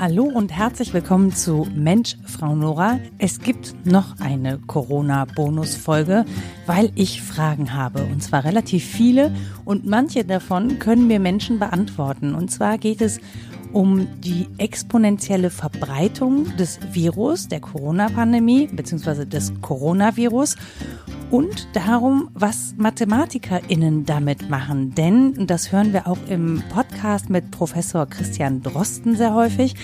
Hallo und herzlich willkommen zu Mensch, Frau Nora. Es gibt noch eine Corona-Bonus-Folge, weil ich Fragen habe. Und zwar relativ viele und manche davon können mir Menschen beantworten. Und zwar geht es um die exponentielle Verbreitung des Virus, der Corona-Pandemie bzw. des Coronavirus und darum, was MathematikerInnen damit machen. Denn, und das hören wir auch im Podcast mit Professor Christian Drosten sehr häufig,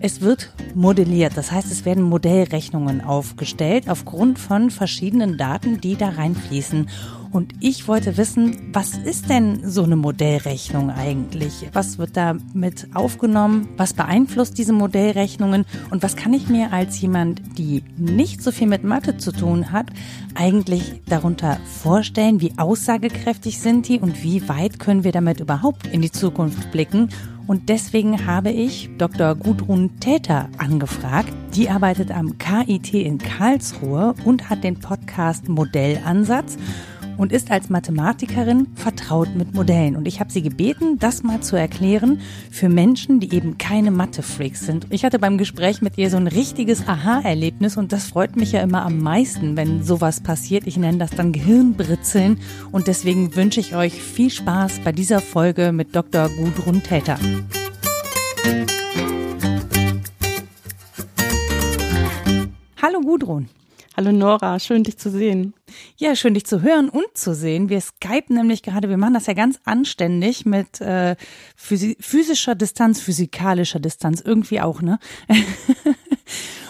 es wird modelliert. Das heißt, es werden Modellrechnungen aufgestellt aufgrund von verschiedenen Daten, die da reinfließen. Und ich wollte wissen, was ist denn so eine Modellrechnung eigentlich? Was wird da mit aufgenommen? Was beeinflusst diese Modellrechnungen? Und was kann ich mir als jemand, die nicht so viel mit Mathe zu tun hat, eigentlich darunter vorstellen? Wie aussagekräftig sind die und wie weit können wir damit überhaupt in die Zukunft blicken? Und deswegen habe ich Dr. Gudrun Thäter angefragt. Die arbeitet am KIT in Karlsruhe und hat den Podcast Modellansatz und ist als Mathematikerin vertraut mit Modellen. Und ich habe sie gebeten, das mal zu erklären für Menschen, die eben keine Mathe-Freaks sind. Ich hatte beim Gespräch mit ihr so ein richtiges Aha-Erlebnis und das freut mich ja immer am meisten, wenn sowas passiert. Ich nenne das dann Gehirnbritzeln und deswegen wünsche ich euch viel Spaß bei dieser Folge mit Dr. Gudrun Thäter. Hallo Gudrun. Hallo Nora, schön dich zu sehen. Ja, schön dich zu hören und zu sehen. Wir skypen nämlich gerade, wir machen das ja ganz anständig mit physischer Distanz, physikalischer Distanz, irgendwie auch, ne?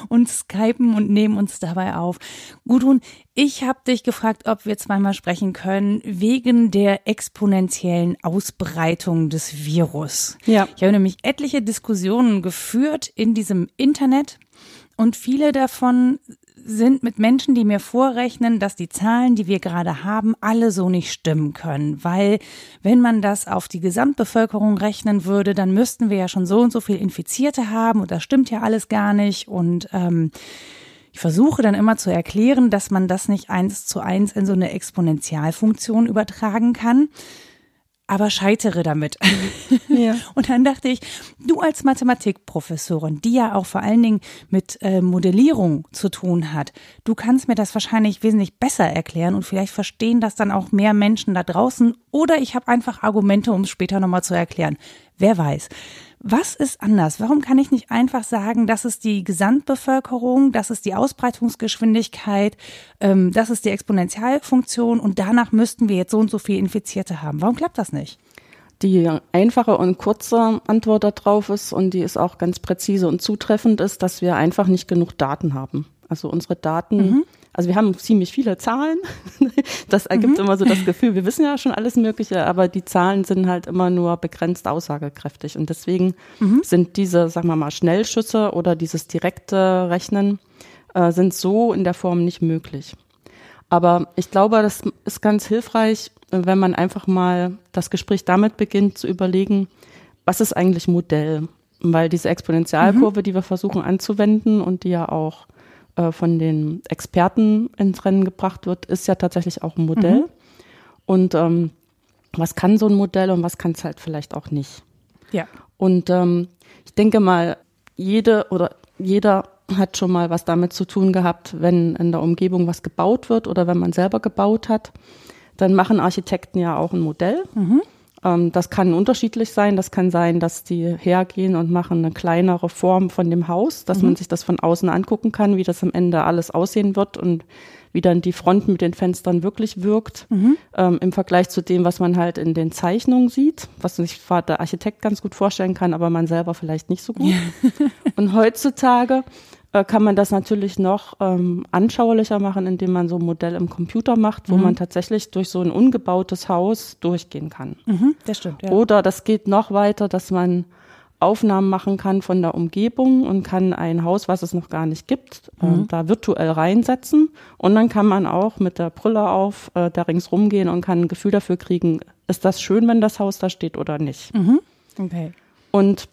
Und skypen und nehmen uns dabei auf. Gudrun, ich habe dich gefragt, ob wir zweimal sprechen können, wegen der exponentiellen Ausbreitung des Virus. Ja. Ich habe nämlich etliche Diskussionen geführt in diesem Internet und viele davon sind mit Menschen, die mir vorrechnen, dass die Zahlen, die wir gerade haben, alle so nicht stimmen können. Weil wenn man das auf die Gesamtbevölkerung rechnen würde, dann müssten wir ja schon so und so viel Infizierte haben und das stimmt ja alles gar nicht. Und ich versuche dann immer zu erklären, dass man das nicht 1:1 in so eine Exponentialfunktion übertragen kann. Aber scheitere damit. Ja. Und dann dachte ich, du als Mathematikprofessorin, die ja auch vor allen Dingen mit Modellierung zu tun hat, du kannst mir das wahrscheinlich wesentlich besser erklären und vielleicht verstehen das dann auch mehr Menschen da draußen oder ich habe einfach Argumente, um es später nochmal zu erklären. Wer weiß. Was ist anders? Warum kann ich nicht einfach sagen, das ist die Gesamtbevölkerung, das ist die Ausbreitungsgeschwindigkeit, das ist die Exponentialfunktion und danach müssten wir jetzt so und so viel Infizierte haben? Warum klappt das nicht? Die einfache und kurze Antwort darauf ist und die ist auch ganz präzise und zutreffend ist, dass wir einfach nicht genug Daten haben. Also unsere Daten, also wir haben ziemlich viele Zahlen, das ergibt immer so das Gefühl, wir wissen ja schon alles Mögliche, aber die Zahlen sind halt immer nur begrenzt aussagekräftig und deswegen sind diese, sagen wir mal, Schnellschüsse oder dieses direkte Rechnen sind so in der Form nicht möglich. Aber ich glaube, das ist ganz hilfreich, wenn man einfach mal das Gespräch damit beginnt zu überlegen, was ist eigentlich Modell? Weil diese Exponentialkurve, die wir versuchen anzuwenden und die ja auch von den Experten ins Rennen gebracht wird, ist ja tatsächlich auch ein Modell. Und was kann so ein Modell und was kann es halt vielleicht auch nicht? Ja. Und ich denke mal, jeder hat schon mal was damit zu tun gehabt, wenn in der Umgebung was gebaut wird oder wenn man selber gebaut hat, dann machen Architekten ja auch ein Modell. Das kann unterschiedlich sein. Das kann sein, dass die hergehen und machen eine kleinere Form von dem Haus, dass man sich das von außen angucken kann, wie das am Ende alles aussehen wird und wie dann die Front mit den Fenstern wirklich wirkt, im Vergleich zu dem, was man halt in den Zeichnungen sieht, was sich der Architekt ganz gut vorstellen kann, aber man selber vielleicht nicht so gut. Und heutzutage kann man das natürlich noch anschaulicher machen, indem man so ein Modell im Computer macht, wo man tatsächlich durch so ein ungebautes Haus durchgehen kann. Das stimmt, ja. Oder das geht noch weiter, dass man Aufnahmen machen kann von der Umgebung und kann ein Haus, was es noch gar nicht gibt, da virtuell reinsetzen. Und dann kann man auch mit der Brille auf da ringsrum gehen und kann ein Gefühl dafür kriegen, ist das schön, wenn das Haus da steht oder nicht. Okay. Und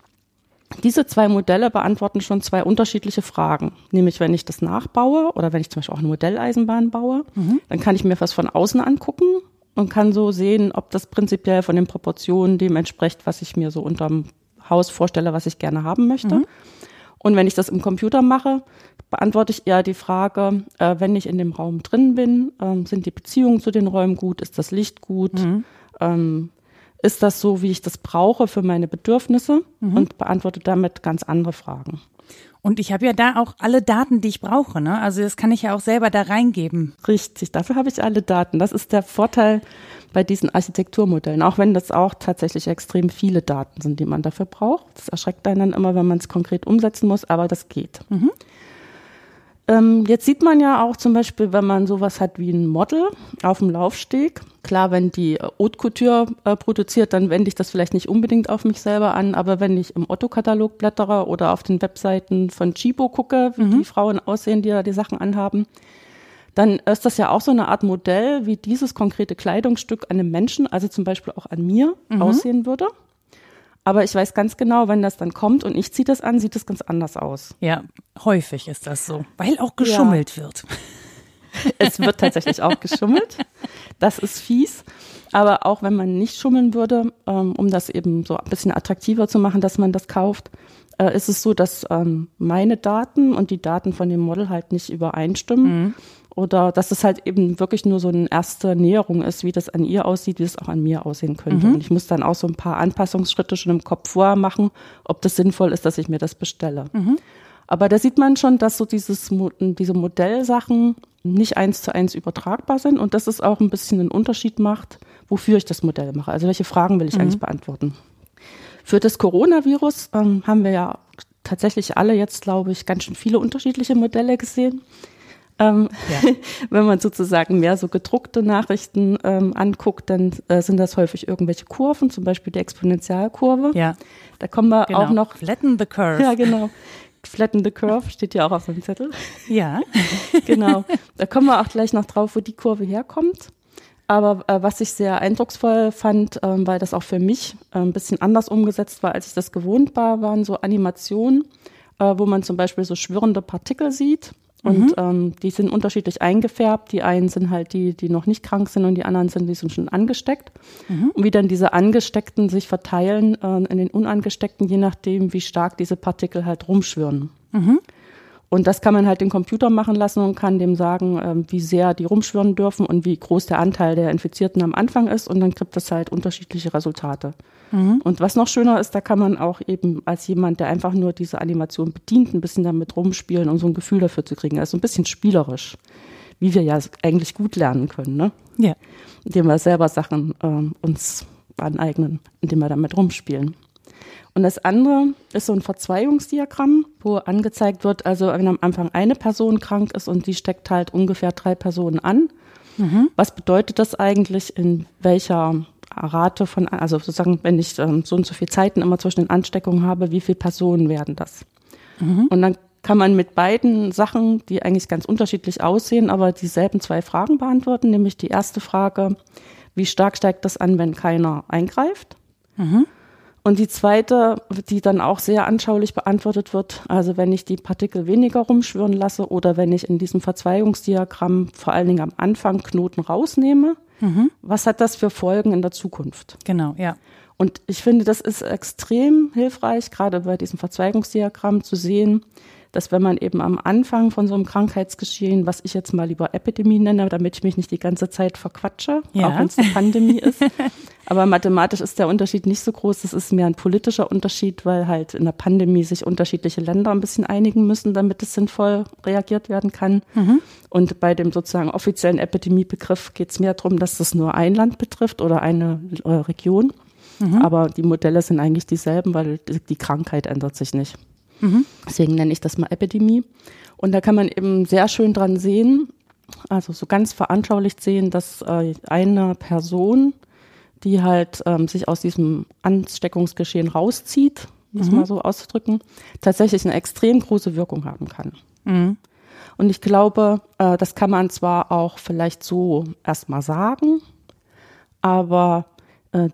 diese zwei Modelle beantworten schon zwei unterschiedliche Fragen. Nämlich, wenn ich das nachbaue oder wenn ich zum Beispiel auch eine Modelleisenbahn baue, dann kann ich mir was von außen angucken und kann so sehen, ob das prinzipiell von den Proportionen dem entspricht, was ich mir so unterm Haus vorstelle, was ich gerne haben möchte. Mhm. Und wenn ich das im Computer mache, beantworte ich eher die Frage, wenn ich in dem Raum drin bin, sind die Beziehungen zu den Räumen gut, ist das Licht gut, mhm. Ist das so, wie ich das brauche für meine Bedürfnisse, mhm. und beantworte damit ganz andere Fragen. Und ich habe ja da auch alle Daten, die ich brauche, ne? Also das kann ich ja auch selber da reingeben. Richtig, dafür habe ich alle Daten. Das ist der Vorteil bei diesen Architekturmodellen, auch wenn das auch tatsächlich extrem viele Daten sind, die man dafür braucht. Das erschreckt einen dann immer, wenn man es konkret umsetzen muss, aber das geht. Mhm. Jetzt sieht man ja auch zum Beispiel, wenn man sowas hat wie ein Model auf dem Laufsteg, klar, wenn die Haute Couture produziert, dann wende ich das vielleicht nicht unbedingt auf mich selber an, aber wenn ich im Otto-Katalog blättere oder auf den Webseiten von Tchibo gucke, wie mhm. die Frauen aussehen, die da die Sachen anhaben, dann ist das ja auch so eine Art Modell, wie dieses konkrete Kleidungsstück an einem Menschen, also zum Beispiel auch an mir, mhm. aussehen würde. Aber ich weiß ganz genau, wenn das dann kommt und ich ziehe das an, sieht das ganz anders aus. Ja, häufig ist das so, weil auch geschummelt wird. Es wird tatsächlich auch geschummelt. Das ist fies. Aber auch wenn man nicht schummeln würde, um das eben so ein bisschen attraktiver zu machen, dass man das kauft, ist es so, dass meine Daten und die Daten von dem Model halt nicht übereinstimmen. Mhm. Oder dass es halt eben wirklich nur so eine erste Näherung ist, wie das an ihr aussieht, wie es auch an mir aussehen könnte. Mhm. Und ich muss dann auch so ein paar Anpassungsschritte schon im Kopf vorher machen, ob das sinnvoll ist, dass ich mir das bestelle. Mhm. Aber da sieht man schon, dass so diese Modellsachen nicht 1:1 übertragbar sind und dass es auch ein bisschen einen Unterschied macht, wofür ich das Modell mache. Also welche Fragen will ich mhm. eigentlich beantworten? Für das Coronavirus haben wir ja tatsächlich alle jetzt, glaube ich, ganz schön viele unterschiedliche Modelle gesehen. Ja. Wenn man sozusagen mehr so gedruckte Nachrichten anguckt, dann sind das häufig irgendwelche Kurven, zum Beispiel die Exponentialkurve. Ja. Da kommen wir auch noch… Flatten the curve. Ja, genau. Flatten the curve steht ja auch auf dem Zettel. Ja. Genau. Da kommen wir auch gleich noch drauf, wo die Kurve herkommt. Aber was ich sehr eindrucksvoll fand, weil das auch für mich ein bisschen anders umgesetzt war, als ich das gewohnt war, waren so Animationen, wo man zum Beispiel so schwirrende Partikel sieht. Und mhm. Die sind unterschiedlich eingefärbt. Die einen sind halt die, die noch nicht krank sind und die anderen sind, die sind schon angesteckt. Mhm. Und wie dann diese Angesteckten sich verteilen in den Unangesteckten, je nachdem, wie stark diese Partikel halt rumschwirren. Mhm. Und das kann man halt den Computer machen lassen und kann dem sagen, wie sehr die rumschwirren dürfen und wie groß der Anteil der Infizierten am Anfang ist. Und dann kriegt das halt unterschiedliche Resultate. Mhm. Und was noch schöner ist, da kann man auch eben als jemand, der einfach nur diese Animation bedient, ein bisschen damit rumspielen, um so ein Gefühl dafür zu kriegen. Also ein bisschen spielerisch, wie wir ja eigentlich gut lernen können, ne? Ja. Indem wir selber Sachen uns aneignen, indem wir damit rumspielen. Und das andere ist so ein Verzweigungsdiagramm, wo angezeigt wird, also wenn am Anfang eine Person krank ist und die steckt halt ungefähr 3 Personen an. Mhm. Was bedeutet das eigentlich, in welcher Rate von, also sozusagen, wenn ich so und so viele Zeiten immer zwischen den Ansteckungen habe, wie viele Personen werden das? Mhm. Und dann kann man mit beiden Sachen, die eigentlich ganz unterschiedlich aussehen, aber dieselben 2 Fragen beantworten, nämlich die erste Frage, wie stark steigt das an, wenn keiner eingreift? Mhm. Und die zweite, die dann auch sehr anschaulich beantwortet wird, also wenn ich die Partikel weniger rumschwirren lasse oder wenn ich in diesem Verzweigungsdiagramm vor allen Dingen am Anfang Knoten rausnehme, mhm. was hat das für Folgen in der Zukunft? Genau, ja. Und ich finde, das ist extrem hilfreich, gerade bei diesem Verzweigungsdiagramm zu sehen, dass wenn man eben am Anfang von so einem Krankheitsgeschehen, was ich jetzt mal lieber Epidemie nenne, damit ich mich nicht die ganze Zeit verquatsche, ja. auch wenn es eine Pandemie ist. Aber mathematisch ist der Unterschied nicht so groß. Das ist mehr ein politischer Unterschied, weil halt in der Pandemie sich unterschiedliche Länder ein bisschen einigen müssen, damit es sinnvoll reagiert werden kann. Mhm. Und bei dem sozusagen offiziellen Epidemiebegriff geht es mehr darum, dass das nur ein Land betrifft oder eine Region. Mhm. Aber die Modelle sind eigentlich dieselben, weil die Krankheit ändert sich nicht. Deswegen nenne ich das mal Epidemie. Und da kann man eben sehr schön dran sehen, also so ganz veranschaulicht sehen, dass eine Person, die halt sich aus diesem Ansteckungsgeschehen rauszieht, um es mal so auszudrücken, tatsächlich eine extrem große Wirkung haben kann. Mhm. Und ich glaube, das kann man zwar auch vielleicht so erstmal sagen, aber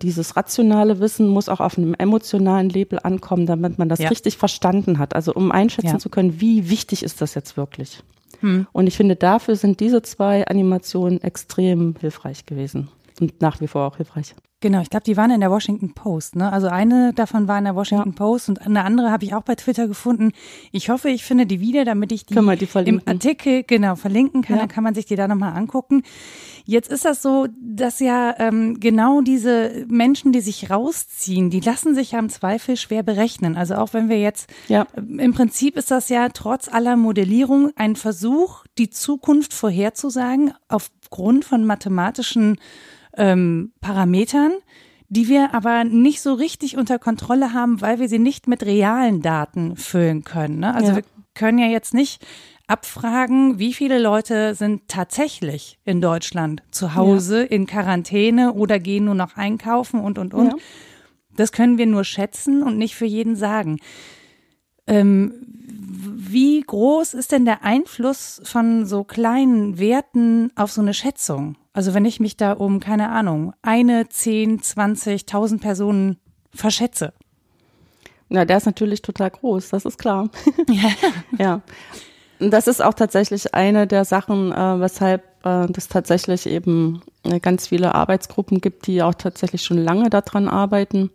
dieses rationale Wissen muss auch auf einem emotionalen Level ankommen, damit man das richtig verstanden hat. Also um einschätzen zu können, wie wichtig ist das jetzt wirklich. Hm. Und ich finde, dafür sind diese 2 Animationen extrem hilfreich gewesen und nach wie vor auch hilfreich. Genau, ich glaube, die waren in der Washington Post, ne? Also eine davon war in der Washington Post und eine andere habe ich auch bei Twitter gefunden. Ich hoffe, ich finde die wieder, damit ich die, im Artikel verlinken kann. Ja. Dann kann man sich die da nochmal angucken. Jetzt ist das so, dass ja genau diese Menschen, die sich rausziehen, die lassen sich ja im Zweifel schwer berechnen. Also auch wenn wir jetzt, im Prinzip ist das ja trotz aller Modellierung ein Versuch, die Zukunft vorherzusagen aufgrund von mathematischen Parametern, die wir aber nicht so richtig unter Kontrolle haben, weil wir sie nicht mit realen Daten füllen können. Ne? Also wir können ja jetzt nicht abfragen, wie viele Leute sind tatsächlich in Deutschland zu Hause, in Quarantäne oder gehen nur noch einkaufen und. Ja. Das können wir nur schätzen und nicht für jeden sagen. Wie groß ist denn der Einfluss von so kleinen Werten auf so eine Schätzung? Also wenn ich mich da um, keine Ahnung, 10, 20, 1000 Personen verschätze. Na, der ist natürlich total groß, das ist klar. Ja. Und das ist auch tatsächlich eine der Sachen, weshalb das tatsächlich eben ganz viele Arbeitsgruppen gibt, die auch tatsächlich schon lange daran arbeiten,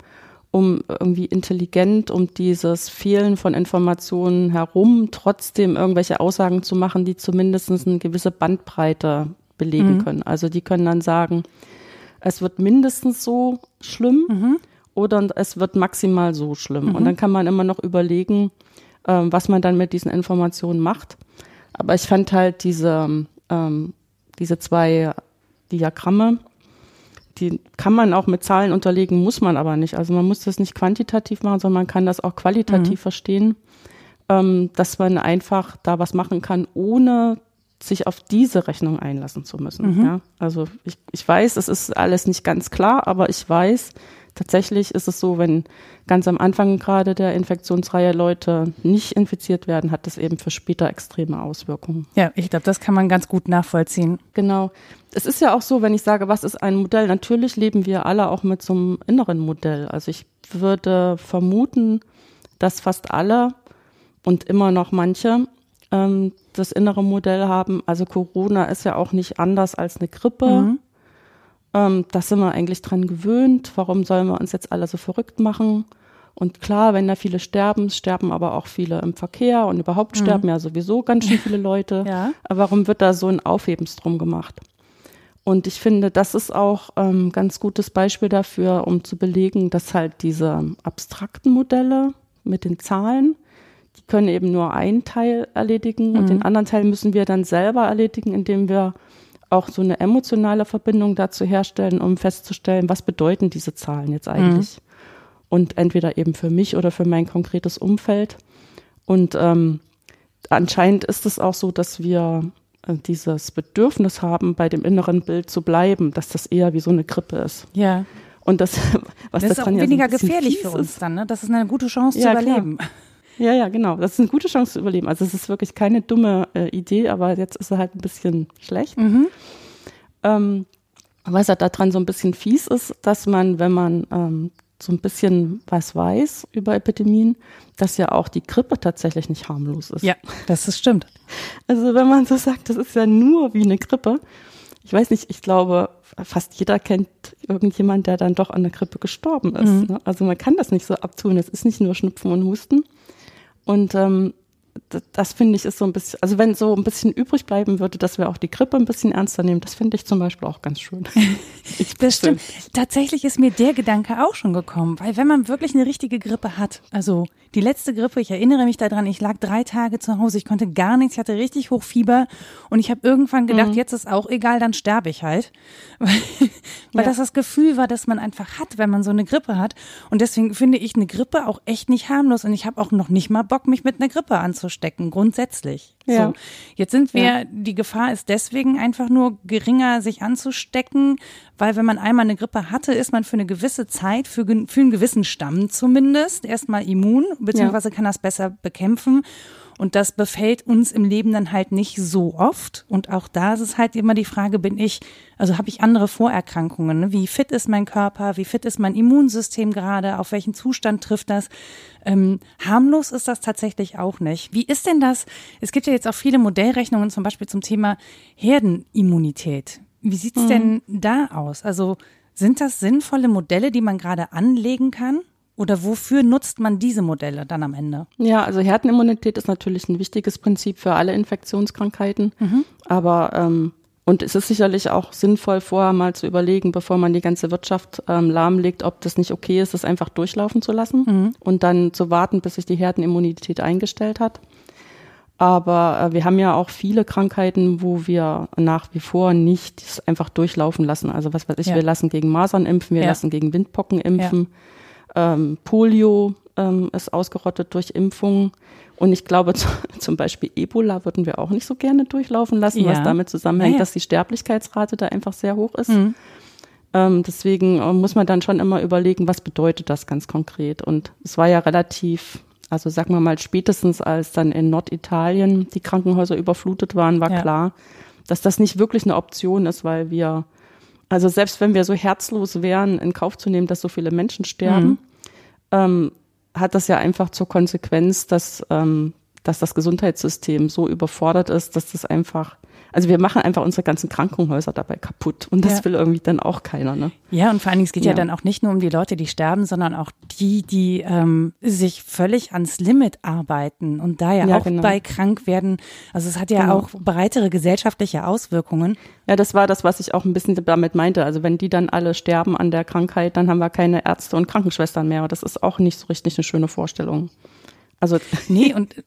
um irgendwie intelligent, um dieses Fehlen von Informationen herum trotzdem irgendwelche Aussagen zu machen, die zumindest eine gewisse Bandbreite belegen können. Also die können dann sagen, es wird mindestens so schlimm oder es wird maximal so schlimm. Und dann kann man immer noch überlegen, was man dann mit diesen Informationen macht. Aber ich fand halt diese zwei Diagramme, die kann man auch mit Zahlen unterlegen, muss man aber nicht. Also man muss das nicht quantitativ machen, sondern man kann das auch qualitativ verstehen, dass man einfach da was machen kann, ohne sich auf diese Rechnung einlassen zu müssen. Ja? Also ich weiß, es ist alles nicht ganz klar, aber ich weiß, tatsächlich ist es so, wenn ganz am Anfang gerade der Infektionsreihe Leute nicht infiziert werden, hat das eben für später extreme Auswirkungen. Ja, ich glaube, das kann man ganz gut nachvollziehen. Genau. Es ist ja auch so, wenn ich sage, was ist ein Modell? Natürlich leben wir alle auch mit so einem inneren Modell. Also ich würde vermuten, dass fast alle und immer noch manche das innere Modell haben. Also Corona ist ja auch nicht anders als eine Grippe. Das sind wir eigentlich dran gewöhnt. Warum sollen wir uns jetzt alle so verrückt machen? Und klar, wenn da viele sterben, sterben aber auch viele im Verkehr und überhaupt sterben ja sowieso ganz schön viele Leute. Warum wird da so ein Aufhebens drum gemacht? Und ich finde, das ist auch ein ganz gutes Beispiel dafür, um zu belegen, dass halt diese abstrakten Modelle mit den Zahlen, die können eben nur einen Teil erledigen und den anderen Teil müssen wir dann selber erledigen, indem wir auch so eine emotionale Verbindung dazu herstellen, um festzustellen, was bedeuten diese Zahlen jetzt eigentlich? Und entweder eben für mich oder für mein konkretes Umfeld. Und anscheinend ist es auch so, dass wir dieses Bedürfnis haben, bei dem inneren Bild zu bleiben, dass das eher wie so eine Grippe ist. Ja. Und das, was das ist auch weniger gefährlich für uns dann, ne? Das ist eine gute Chance zu überleben. Klar. Ja, genau. Das ist eine gute Chance zu überleben. Also es ist wirklich keine dumme Idee, aber jetzt ist er halt ein bisschen schlecht. Was halt daran so ein bisschen fies ist, dass man, wenn man so ein bisschen was weiß über Epidemien, dass ja auch die Grippe tatsächlich nicht harmlos ist. Ja, das ist stimmt. Also wenn man so sagt, das ist ja nur wie eine Grippe. Ich weiß nicht, ich glaube, fast jeder kennt irgendjemand, der dann doch an der Grippe gestorben ist. Ne? Also man kann das nicht so abtun. Es ist nicht nur Schnupfen und Husten. Und das finde ich ist so ein bisschen, also wenn so ein bisschen übrig bleiben würde, dass wir auch die Grippe ein bisschen ernster nehmen, das finde ich zum Beispiel auch ganz schön. Das stimmt. Tatsächlich ist mir der Gedanke auch schon gekommen, weil wenn man wirklich eine richtige Grippe hat, also die letzte Grippe, ich erinnere mich daran, ich lag 3 Tage zu Hause, ich konnte gar nichts, ich hatte richtig hoch Fieber und ich habe irgendwann gedacht, jetzt ist auch egal, dann sterbe ich halt, weil das Gefühl war, dass man einfach hat, wenn man so eine Grippe hat und deswegen finde ich eine Grippe auch echt nicht harmlos und ich habe auch noch nicht mal Bock, mich mit einer Grippe anzustecken, grundsätzlich. Ja. So, jetzt sind wir, die Gefahr ist deswegen einfach nur geringer, sich anzustecken, weil wenn man einmal eine Grippe hatte, ist man für eine gewisse Zeit, für einen gewissen Stamm zumindest, erstmal immun, beziehungsweise kann das besser bekämpfen. Und das befällt uns im Leben dann halt nicht so oft. Und auch da ist es halt immer die Frage, habe ich andere Vorerkrankungen? Ne? Wie fit ist mein Körper? Wie fit ist mein Immunsystem gerade? Auf welchen Zustand trifft das? Harmlos ist das tatsächlich auch nicht. Wie ist denn das? Es gibt ja jetzt auch viele Modellrechnungen, zum Beispiel zum Thema Herdenimmunität. Wie sieht's denn da aus? Also Sind das sinnvolle Modelle, die man gerade anlegen kann? Oder wofür nutzt man diese Modelle dann am Ende? Ja, also Herdenimmunität ist natürlich ein wichtiges Prinzip für alle Infektionskrankheiten. Mhm. Aber und es ist sicherlich auch sinnvoll, vorher mal zu überlegen, bevor man die ganze Wirtschaft lahmlegt, ob das nicht okay ist, das einfach durchlaufen zu lassen und dann zu warten, bis sich die Herdenimmunität eingestellt hat. Aber wir haben ja auch viele Krankheiten, wo wir nach wie vor nicht einfach durchlaufen lassen. Also was weiß ich, wir lassen gegen Masern impfen, wir lassen gegen Windpocken impfen. Ja. Polio ist ausgerottet durch Impfungen. Und ich glaube, zum Beispiel Ebola würden wir auch nicht so gerne durchlaufen lassen, was damit zusammenhängt, dass die Sterblichkeitsrate da einfach sehr hoch ist. Mhm. Deswegen muss man dann schon immer überlegen, was bedeutet das ganz konkret. Und es war ja relativ... Also sagen wir mal, spätestens als dann in Norditalien die Krankenhäuser überflutet waren, war klar, dass das nicht wirklich eine Option ist, weil wir, also selbst wenn wir so herzlos wären, in Kauf zu nehmen, dass so viele Menschen sterben, hat das ja einfach zur Konsequenz, dass das Gesundheitssystem so überfordert ist, dass das einfach, also wir machen einfach unsere ganzen Krankenhäuser dabei kaputt und das will irgendwie dann auch keiner, ne? Ja, und vor allen Dingen, es geht ja dann auch nicht nur um die Leute, die sterben, sondern auch die, die sich völlig ans Limit arbeiten und da auch bei krank werden. Also es hat ja auch breitere gesellschaftliche Auswirkungen. Ja, das war das, was ich auch ein bisschen damit meinte. Also wenn die dann alle sterben an der Krankheit, dann haben wir keine Ärzte und Krankenschwestern mehr. Das ist auch nicht so richtig eine schöne Vorstellung. Also nee, und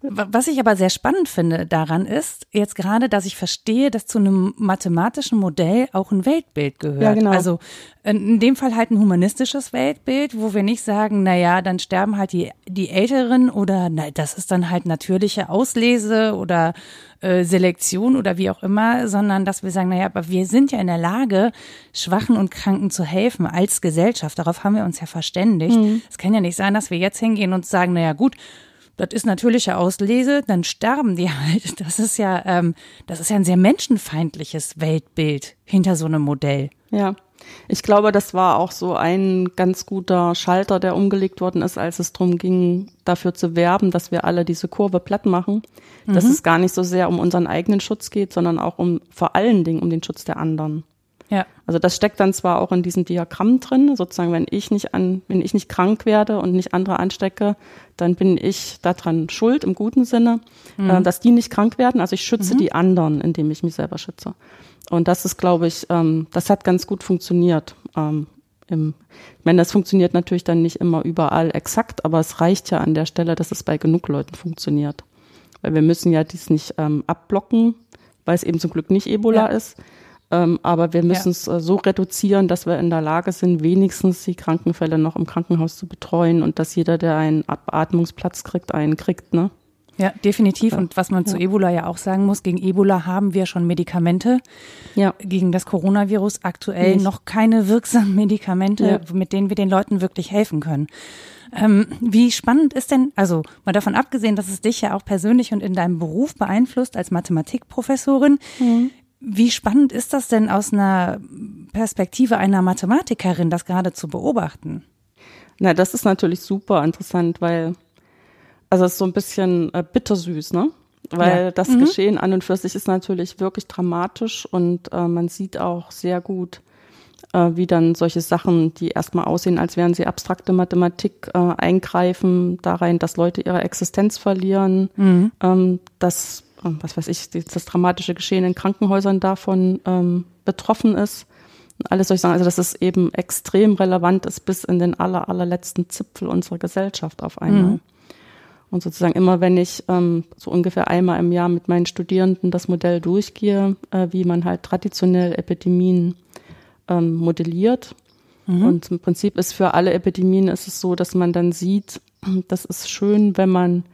was ich aber sehr spannend finde daran ist, jetzt gerade, dass ich verstehe, dass zu einem mathematischen Modell auch ein Weltbild gehört. Ja, genau. Also in dem Fall halt ein humanistisches Weltbild, wo wir nicht sagen, naja, dann sterben halt die Älteren oder na, das ist dann halt natürliche Auslese oder Selektion oder wie auch immer, sondern dass wir sagen, naja, aber wir sind ja in der Lage, Schwachen und Kranken zu helfen als Gesellschaft. Darauf haben wir uns ja verständigt. Es kann ja nicht sein, dass wir jetzt hingehen und sagen, naja gut, das ist natürliche Auslese, dann sterben die halt. Das ist ja ein sehr menschenfeindliches Weltbild hinter so einem Modell. Ja, ich glaube, das war auch so ein ganz guter Schalter, der umgelegt worden ist, als es darum ging, dafür zu werben, dass wir alle diese Kurve platt machen, dass es gar nicht so sehr um unseren eigenen Schutz geht, sondern auch um vor allen Dingen um den Schutz der anderen. Ja. Also das steckt dann zwar auch in diesem Diagramm drin, sozusagen, wenn ich nicht krank werde und nicht andere anstecke, dann bin ich daran schuld im guten Sinne, dass die nicht krank werden. Also ich schütze die anderen, indem ich mich selber schütze. Und das ist, glaube ich, das hat ganz gut funktioniert. Ich meine, das funktioniert natürlich dann nicht immer überall exakt, aber es reicht ja an der Stelle, dass es bei genug Leuten funktioniert. Weil wir müssen ja dies nicht abblocken, weil es eben zum Glück nicht Ebola ist. Aber wir müssen es so reduzieren, dass wir in der Lage sind, wenigstens die Krankenfälle noch im Krankenhaus zu betreuen und dass jeder, der einen Atmungsplatz kriegt, einen kriegt, ne? Ja, definitiv. Und was man zu Ebola ja auch sagen muss, gegen Ebola haben wir schon Medikamente. Ja. Gegen das Coronavirus aktuell noch keine wirksamen Medikamente, mit denen wir den Leuten wirklich helfen können. Wie spannend ist denn, also mal davon abgesehen, dass es dich ja auch persönlich und in deinem Beruf beeinflusst als Mathematikprofessorin, wie spannend ist das denn aus einer Perspektive einer Mathematikerin, das gerade zu beobachten? Na, das ist natürlich super interessant, weil, also es ist so ein bisschen bittersüß, ne? Weil das Geschehen an und für sich ist natürlich wirklich dramatisch und man sieht auch sehr gut, wie dann solche Sachen, die erstmal aussehen, als wären sie abstrakte Mathematik, eingreifen, da rein, dass Leute ihre Existenz verlieren, dass was weiß ich, das dramatische Geschehen in Krankenhäusern davon betroffen ist. Alles soll ich sagen, also dass es eben extrem relevant ist bis in den allerletzten Zipfel unserer Gesellschaft auf einmal. Und sozusagen immer, wenn ich so ungefähr einmal im Jahr mit meinen Studierenden das Modell durchgehe, wie man halt traditionell Epidemien modelliert. Und im Prinzip ist für alle Epidemien ist es so, dass man dann sieht, das ist schön, wenn man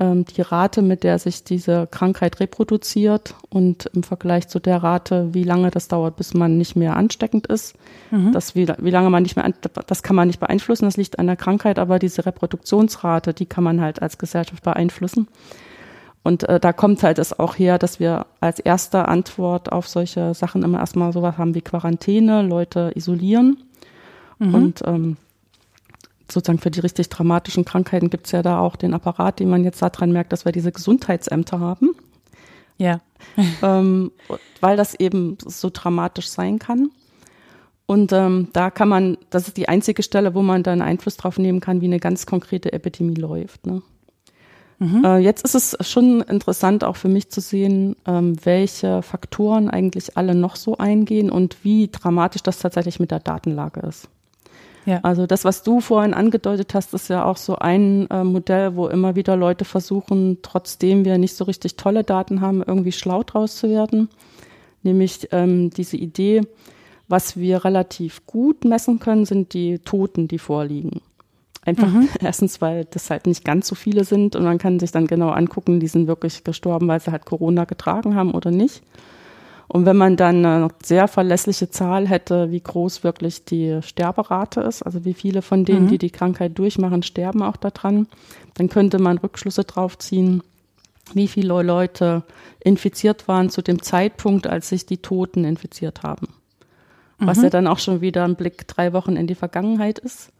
die Rate, mit der sich diese Krankheit reproduziert und im Vergleich zu der Rate, wie lange das dauert, bis man nicht mehr ansteckend ist, wie lange man nicht mehr, das kann man nicht beeinflussen, das liegt an der Krankheit, aber diese Reproduktionsrate, die kann man halt als Gesellschaft beeinflussen. Und da kommt halt es auch her, dass wir als erste Antwort auf solche Sachen immer erstmal sowas haben wie Quarantäne, Leute isolieren und sozusagen für die richtig dramatischen Krankheiten gibt es ja da auch den Apparat, den man jetzt daran merkt, dass wir diese Gesundheitsämter haben. Ja. Weil das eben so dramatisch sein kann. Und da kann man, das ist die einzige Stelle, wo man dann Einfluss drauf nehmen kann, wie eine ganz konkrete Epidemie läuft. Ne? Mhm. Jetzt ist es schon interessant auch für mich zu sehen, welche Faktoren eigentlich alle noch so eingehen und wie dramatisch das tatsächlich mit der Datenlage ist. Ja. Also das, was du vorhin angedeutet hast, ist ja auch so ein Modell, wo immer wieder Leute versuchen, trotzdem wir nicht so richtig tolle Daten haben, irgendwie schlau draus zu werden. Nämlich diese Idee, was wir relativ gut messen können, sind die Toten, die vorliegen. Einfach erstens, weil das halt nicht ganz so viele sind und man kann sich dann genau angucken, die sind wirklich gestorben, weil sie halt Corona getragen haben oder nicht. Und wenn man dann eine sehr verlässliche Zahl hätte, wie groß wirklich die Sterberate ist, also wie viele von denen, die die Krankheit durchmachen, sterben auch daran, dann könnte man Rückschlüsse drauf ziehen, wie viele Leute infiziert waren zu dem Zeitpunkt, als sich die Toten infiziert haben. Was ja dann auch schon wieder ein Blick 3 Wochen in die Vergangenheit ist.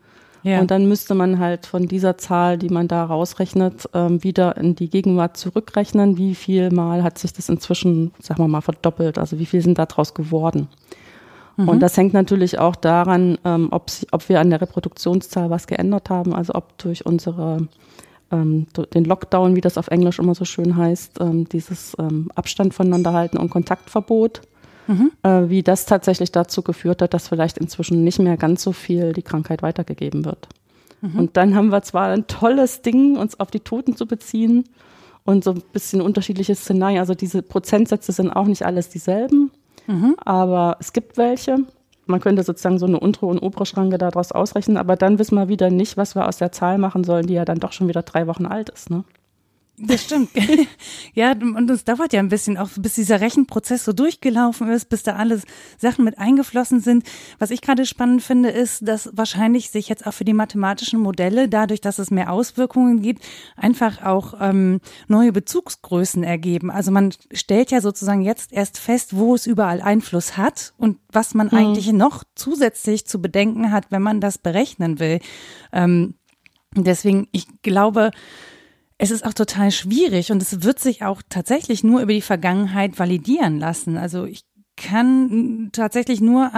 Ja. Und dann müsste man halt von dieser Zahl, die man da rausrechnet, wieder in die Gegenwart zurückrechnen, wie viel Mal hat sich das inzwischen, sagen wir mal, verdoppelt, also wie viel sind da draus geworden. Mhm. Und das hängt natürlich auch daran, ob wir an der Reproduktionszahl was geändert haben, also ob durch unsere, den Lockdown, wie das auf Englisch immer so schön heißt, dieses Abstand voneinander halten und Kontaktverbot, wie das tatsächlich dazu geführt hat, dass vielleicht inzwischen nicht mehr ganz so viel die Krankheit weitergegeben wird. Mhm. Und dann haben wir zwar ein tolles Ding, uns auf die Toten zu beziehen und so ein bisschen unterschiedliche Szenarien. Also diese Prozentsätze sind auch nicht alles dieselben, aber es gibt welche. Man könnte sozusagen so eine untere und obere Schranke daraus ausrechnen, aber dann wissen wir wieder nicht, was wir aus der Zahl machen sollen, die ja dann doch schon wieder 3 Wochen alt ist, ne? Das stimmt. Ja, und es dauert ja ein bisschen, auch bis dieser Rechenprozess so durchgelaufen ist, bis da alle Sachen mit eingeflossen sind. Was ich gerade spannend finde, ist, dass wahrscheinlich sich jetzt auch für die mathematischen Modelle, dadurch, dass es mehr Auswirkungen gibt, einfach auch neue Bezugsgrößen ergeben. Also man stellt ja sozusagen jetzt erst fest, wo es überall Einfluss hat und was man eigentlich noch zusätzlich zu bedenken hat, wenn man das berechnen will. Deswegen, ich glaube, es ist auch total schwierig und es wird sich auch tatsächlich nur über die Vergangenheit validieren lassen. Also ich kann tatsächlich nur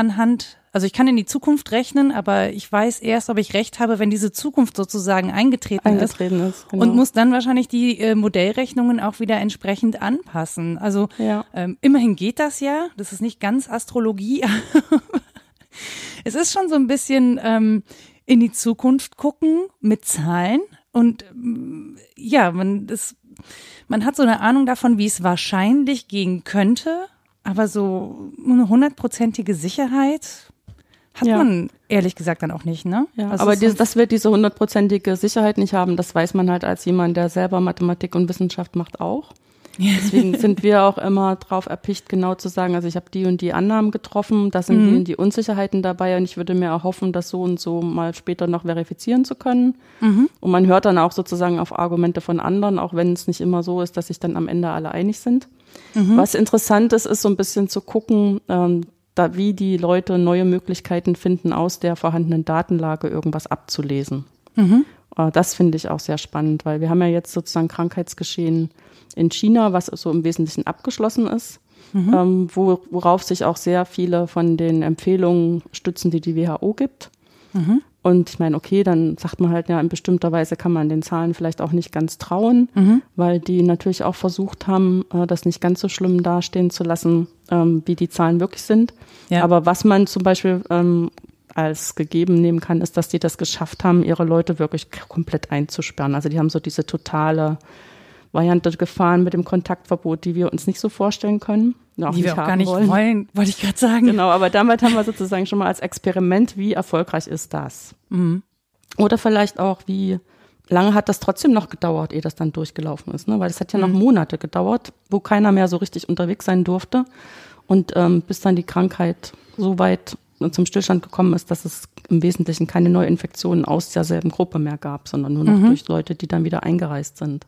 ich kann in die Zukunft rechnen, aber ich weiß erst, ob ich recht habe, wenn diese Zukunft sozusagen eingetreten ist. Genau. Und muss dann wahrscheinlich die Modellrechnungen auch wieder entsprechend anpassen. Also immerhin geht das ja, das ist nicht ganz Astrologie. Es ist schon so ein bisschen in die Zukunft gucken mit Zahlen. Und ja, man hat so eine Ahnung davon, wie es wahrscheinlich gehen könnte, aber so eine 100-prozentige Sicherheit hat man ehrlich gesagt dann auch nicht, ne? Ja, also aber dass wir diese 100-prozentige Sicherheit nicht haben, das weiß man halt als jemand, der selber Mathematik und Wissenschaft macht, auch. Deswegen sind wir auch immer drauf erpicht, genau zu sagen, also ich habe die und die Annahmen getroffen, da sind die und die Unsicherheiten dabei und ich würde mir erhoffen, das so und so mal später noch verifizieren zu können. Mhm. Und man hört dann auch sozusagen auf Argumente von anderen, auch wenn es nicht immer so ist, dass sich dann am Ende alle einig sind. Mhm. Was interessant ist, ist so ein bisschen zu gucken, wie die Leute neue Möglichkeiten finden, aus der vorhandenen Datenlage irgendwas abzulesen. Mhm. Das finde ich auch sehr spannend, weil wir haben ja jetzt sozusagen Krankheitsgeschehen in China, was so im Wesentlichen abgeschlossen ist, worauf sich auch sehr viele von den Empfehlungen stützen, die die WHO gibt. Mhm. Und ich meine, okay, dann sagt man halt, ja, in bestimmter Weise kann man den Zahlen vielleicht auch nicht ganz trauen, weil die natürlich auch versucht haben, das nicht ganz so schlimm dastehen zu lassen, wie die Zahlen wirklich sind. Ja. Aber was man zum Beispiel als gegeben nehmen kann, ist, dass die das geschafft haben, ihre Leute wirklich komplett einzusperren. Also die haben so diese totale Variante gefahren mit dem Kontaktverbot, die wir uns nicht so vorstellen können. Die wir auch gar nicht wollen, wollte ich gerade sagen. Genau, aber damit haben wir sozusagen schon mal als Experiment, wie erfolgreich ist das? Mhm. Oder vielleicht auch, wie lange hat das trotzdem noch gedauert, ehe das dann durchgelaufen ist, ne? Weil das hat ja noch Monate gedauert, wo keiner mehr so richtig unterwegs sein durfte. Und bis dann die Krankheit so weit zum Stillstand gekommen ist, dass es im Wesentlichen keine Neuinfektionen aus derselben Gruppe mehr gab, sondern nur noch durch Leute, die dann wieder eingereist sind.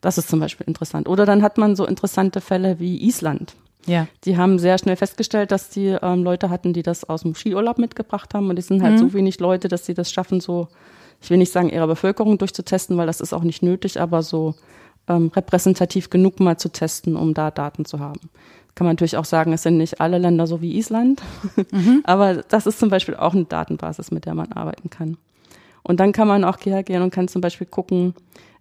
Das ist zum Beispiel interessant. Oder dann hat man so interessante Fälle wie Island. Ja. Die haben sehr schnell festgestellt, dass die Leute hatten, die das aus dem Skiurlaub mitgebracht haben. Und es sind halt so wenig Leute, dass sie das schaffen, so, ich will nicht sagen, ihre Bevölkerung durchzutesten, weil das ist auch nicht nötig, aber so repräsentativ genug mal zu testen, um da Daten zu haben. Kann man natürlich auch sagen, es sind nicht alle Länder so wie Island, aber das ist zum Beispiel auch eine Datenbasis, mit der man arbeiten kann. Und dann kann man auch hergehen und kann zum Beispiel gucken,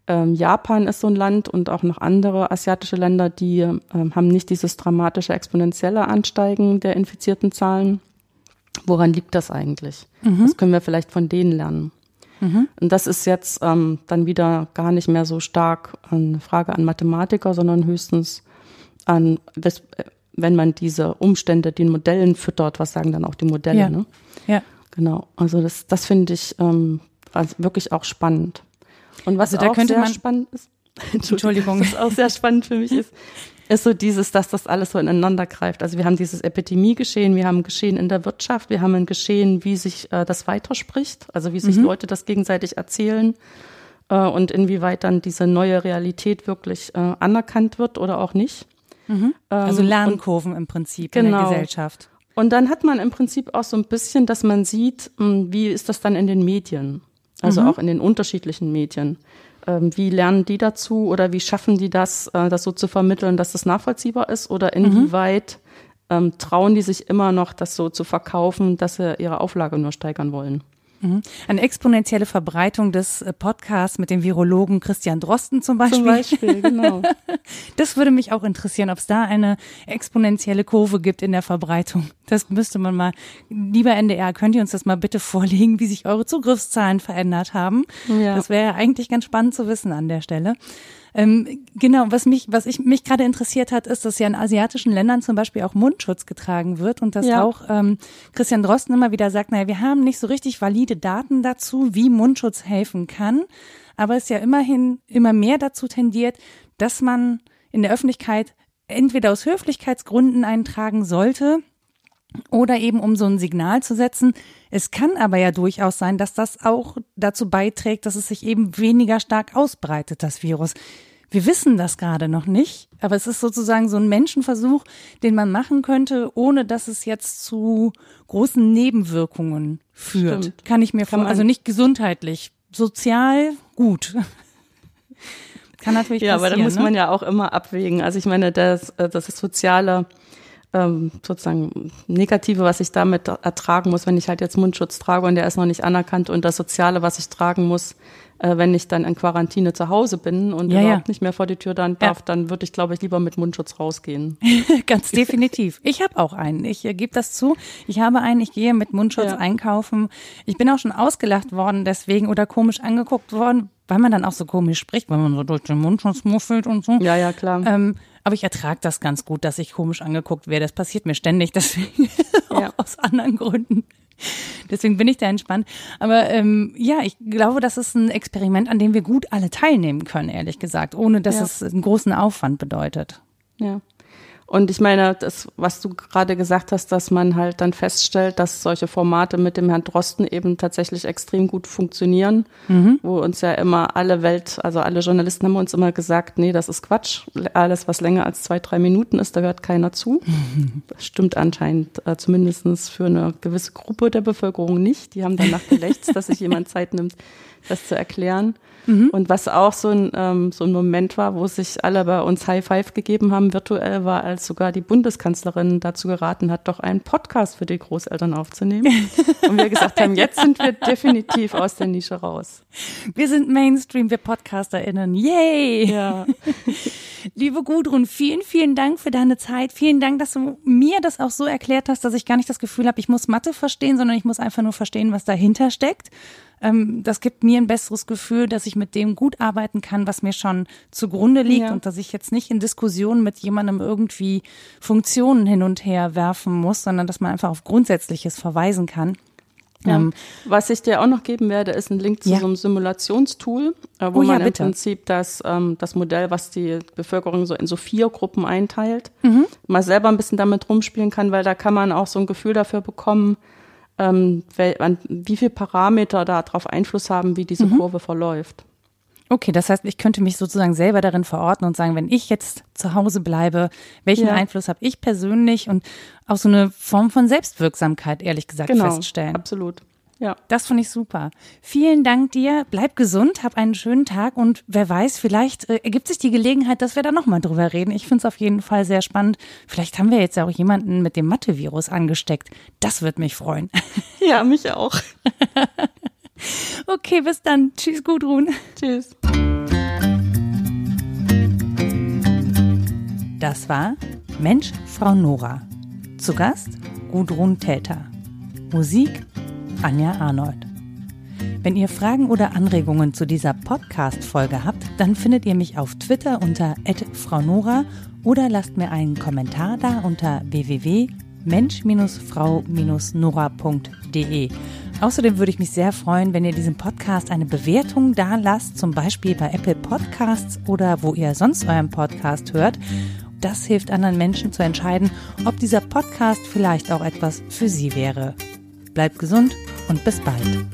Japan ist so ein Land und auch noch andere asiatische Länder, die haben nicht dieses dramatische exponentielle Ansteigen der infizierten Zahlen. Woran liegt das eigentlich? Das können wir vielleicht von denen lernen. Und das ist jetzt dann wieder gar nicht mehr so stark eine Frage an Mathematiker, sondern höchstens an, wenn man diese Umstände den Modellen füttert, was sagen dann auch die Modelle? Ja. Ne? Ja. Genau. Also das finde ich also wirklich auch spannend. Und was also auch sehr spannend ist, Entschuldigung, was auch sehr spannend für mich ist so dieses, dass das alles so ineinander greift. Also wir haben dieses Epidemiegeschehen, wir haben ein Geschehen in der Wirtschaft, wir haben ein Geschehen, wie sich das weiterspricht, also wie sich Leute das gegenseitig erzählen und inwieweit dann diese neue Realität wirklich anerkannt wird oder auch nicht. Also Lernkurven im Prinzip in der Gesellschaft. Und dann hat man im Prinzip auch so ein bisschen, dass man sieht, wie ist das dann in den Medien, also auch in den unterschiedlichen Medien. Wie lernen die dazu oder wie schaffen die das, das so zu vermitteln, dass das nachvollziehbar ist? Oder inwieweit trauen die sich immer noch, das so zu verkaufen, dass sie ihre Auflage nur steigern wollen? Eine exponentielle Verbreitung des Podcasts mit dem Virologen Christian Drosten zum Beispiel. Zum Beispiel, genau. Das würde mich auch interessieren, ob es da eine exponentielle Kurve gibt in der Verbreitung. Das müsste man mal, lieber NDR, könnt ihr uns das mal bitte vorlegen, wie sich eure Zugriffszahlen verändert haben? Ja. Das wäre ja eigentlich ganz spannend zu wissen an der Stelle. Genau, was mich gerade interessiert hat, ist, dass ja in asiatischen Ländern zum Beispiel auch Mundschutz getragen wird und dass auch Christian Drosten immer wieder sagt, naja, wir haben nicht so richtig valide Daten dazu, wie Mundschutz helfen kann, aber es ja immerhin immer mehr dazu tendiert, dass man in der Öffentlichkeit entweder aus Höflichkeitsgründen einen tragen sollte oder eben um so ein Signal zu setzen. Es kann aber ja durchaus sein, dass das auch dazu beiträgt, dass es sich eben weniger stark ausbreitet, das Virus. Wir wissen das gerade noch nicht, aber es ist sozusagen so ein Menschenversuch, den man machen könnte, ohne dass es jetzt zu großen Nebenwirkungen führt. Stimmt. Kann ich mir vorstellen. Also nicht gesundheitlich, sozial gut. Kann natürlich passieren. Ja, aber da muss man ja auch immer abwägen. Also ich meine, das ist soziale sozusagen Negative, was ich damit ertragen muss, wenn ich halt jetzt Mundschutz trage und der ist noch nicht anerkannt, und das Soziale, was ich tragen muss, wenn ich dann in Quarantäne zu Hause bin und überhaupt nicht mehr vor die Tür dann darf, dann würde ich, glaube ich, lieber mit Mundschutz rausgehen. Ganz definitiv. Ich habe auch einen. Ich gebe das zu. Ich habe einen, ich gehe mit Mundschutz einkaufen. Ich bin auch schon ausgelacht worden deswegen oder komisch angeguckt worden, weil man dann auch so komisch spricht, wenn man so durch den Mundschutz muffelt und so. Ja, ja, klar. Aber ich ertrage das ganz gut, dass ich komisch angeguckt werde. Das passiert mir ständig, deswegen auch aus anderen Gründen. Deswegen bin ich da entspannt. Aber ich glaube, das ist ein Experiment, an dem wir gut alle teilnehmen können, ehrlich gesagt, ohne dass es einen großen Aufwand bedeutet. Ja. Und ich meine, das, was du gerade gesagt hast, dass man halt dann feststellt, dass solche Formate mit dem Herrn Drosten eben tatsächlich extrem gut funktionieren, wo uns ja immer alle Journalisten haben uns immer gesagt, nee, das ist Quatsch. Alles, was länger als 2-3 Minuten ist, da hört keiner zu. Das stimmt anscheinend zumindest für eine gewisse Gruppe der Bevölkerung nicht. Die haben danach gelächzt, dass sich jemand Zeit nimmt, das zu erklären. Und was auch so ein Moment war, wo sich alle bei uns High Five gegeben haben, virtuell, war, als sogar die Bundeskanzlerin dazu geraten hat, doch einen Podcast für die Großeltern aufzunehmen. Und wir gesagt haben, jetzt sind wir definitiv aus der Nische raus. Wir sind Mainstream, wir PodcasterInnen. Yay! Ja. Liebe Gudrun, vielen, vielen Dank für deine Zeit. Vielen Dank, dass du mir das auch so erklärt hast, dass ich gar nicht das Gefühl habe, ich muss Mathe verstehen, sondern ich muss einfach nur verstehen, was dahinter steckt. Das gibt mir ein besseres Gefühl, dass ich mit dem gut arbeiten kann, was mir schon zugrunde liegt und dass ich jetzt nicht in Diskussionen mit jemandem irgendwie Funktionen hin und her werfen muss, sondern dass man einfach auf Grundsätzliches verweisen kann. Ja. Was ich dir auch noch geben werde, ist ein Link zu so einem Simulationstool, wo man im Prinzip das Modell, was die Bevölkerung so in so 4 Gruppen einteilt, mal selber ein bisschen damit rumspielen kann, weil da kann man auch so ein Gefühl dafür bekommen, wie viele Parameter da drauf Einfluss haben, wie diese Kurve verläuft. Okay, das heißt, ich könnte mich sozusagen selber darin verorten und sagen, wenn ich jetzt zu Hause bleibe, welchen Einfluss habe ich persönlich, und auch so eine Form von Selbstwirksamkeit, ehrlich gesagt, feststellen. Genau, absolut. Ja. Das finde ich super. Vielen Dank dir. Bleib gesund, hab einen schönen Tag und wer weiß, vielleicht ergibt sich die Gelegenheit, dass wir da nochmal drüber reden. Ich finde es auf jeden Fall sehr spannend. Vielleicht haben wir jetzt ja auch jemanden mit dem Mathe-Virus angesteckt. Das würde mich freuen. Ja, mich auch. Okay, bis dann. Tschüss, Gudrun. Tschüss. Das war Mensch, Frau Nora. Zu Gast Gudrun Thäter. Musik Anja Arnold. Wenn ihr Fragen oder Anregungen zu dieser Podcast-Folge habt, dann findet ihr mich auf Twitter unter @FrauNora oder lasst mir einen Kommentar da unter www.mensch-frau-nora.de. Außerdem würde ich mich sehr freuen, wenn ihr diesem Podcast eine Bewertung da lasst, zum Beispiel bei Apple Podcasts oder wo ihr sonst euren Podcast hört. Das hilft anderen Menschen zu entscheiden, ob dieser Podcast vielleicht auch etwas für sie wäre. Bleibt gesund und bis bald.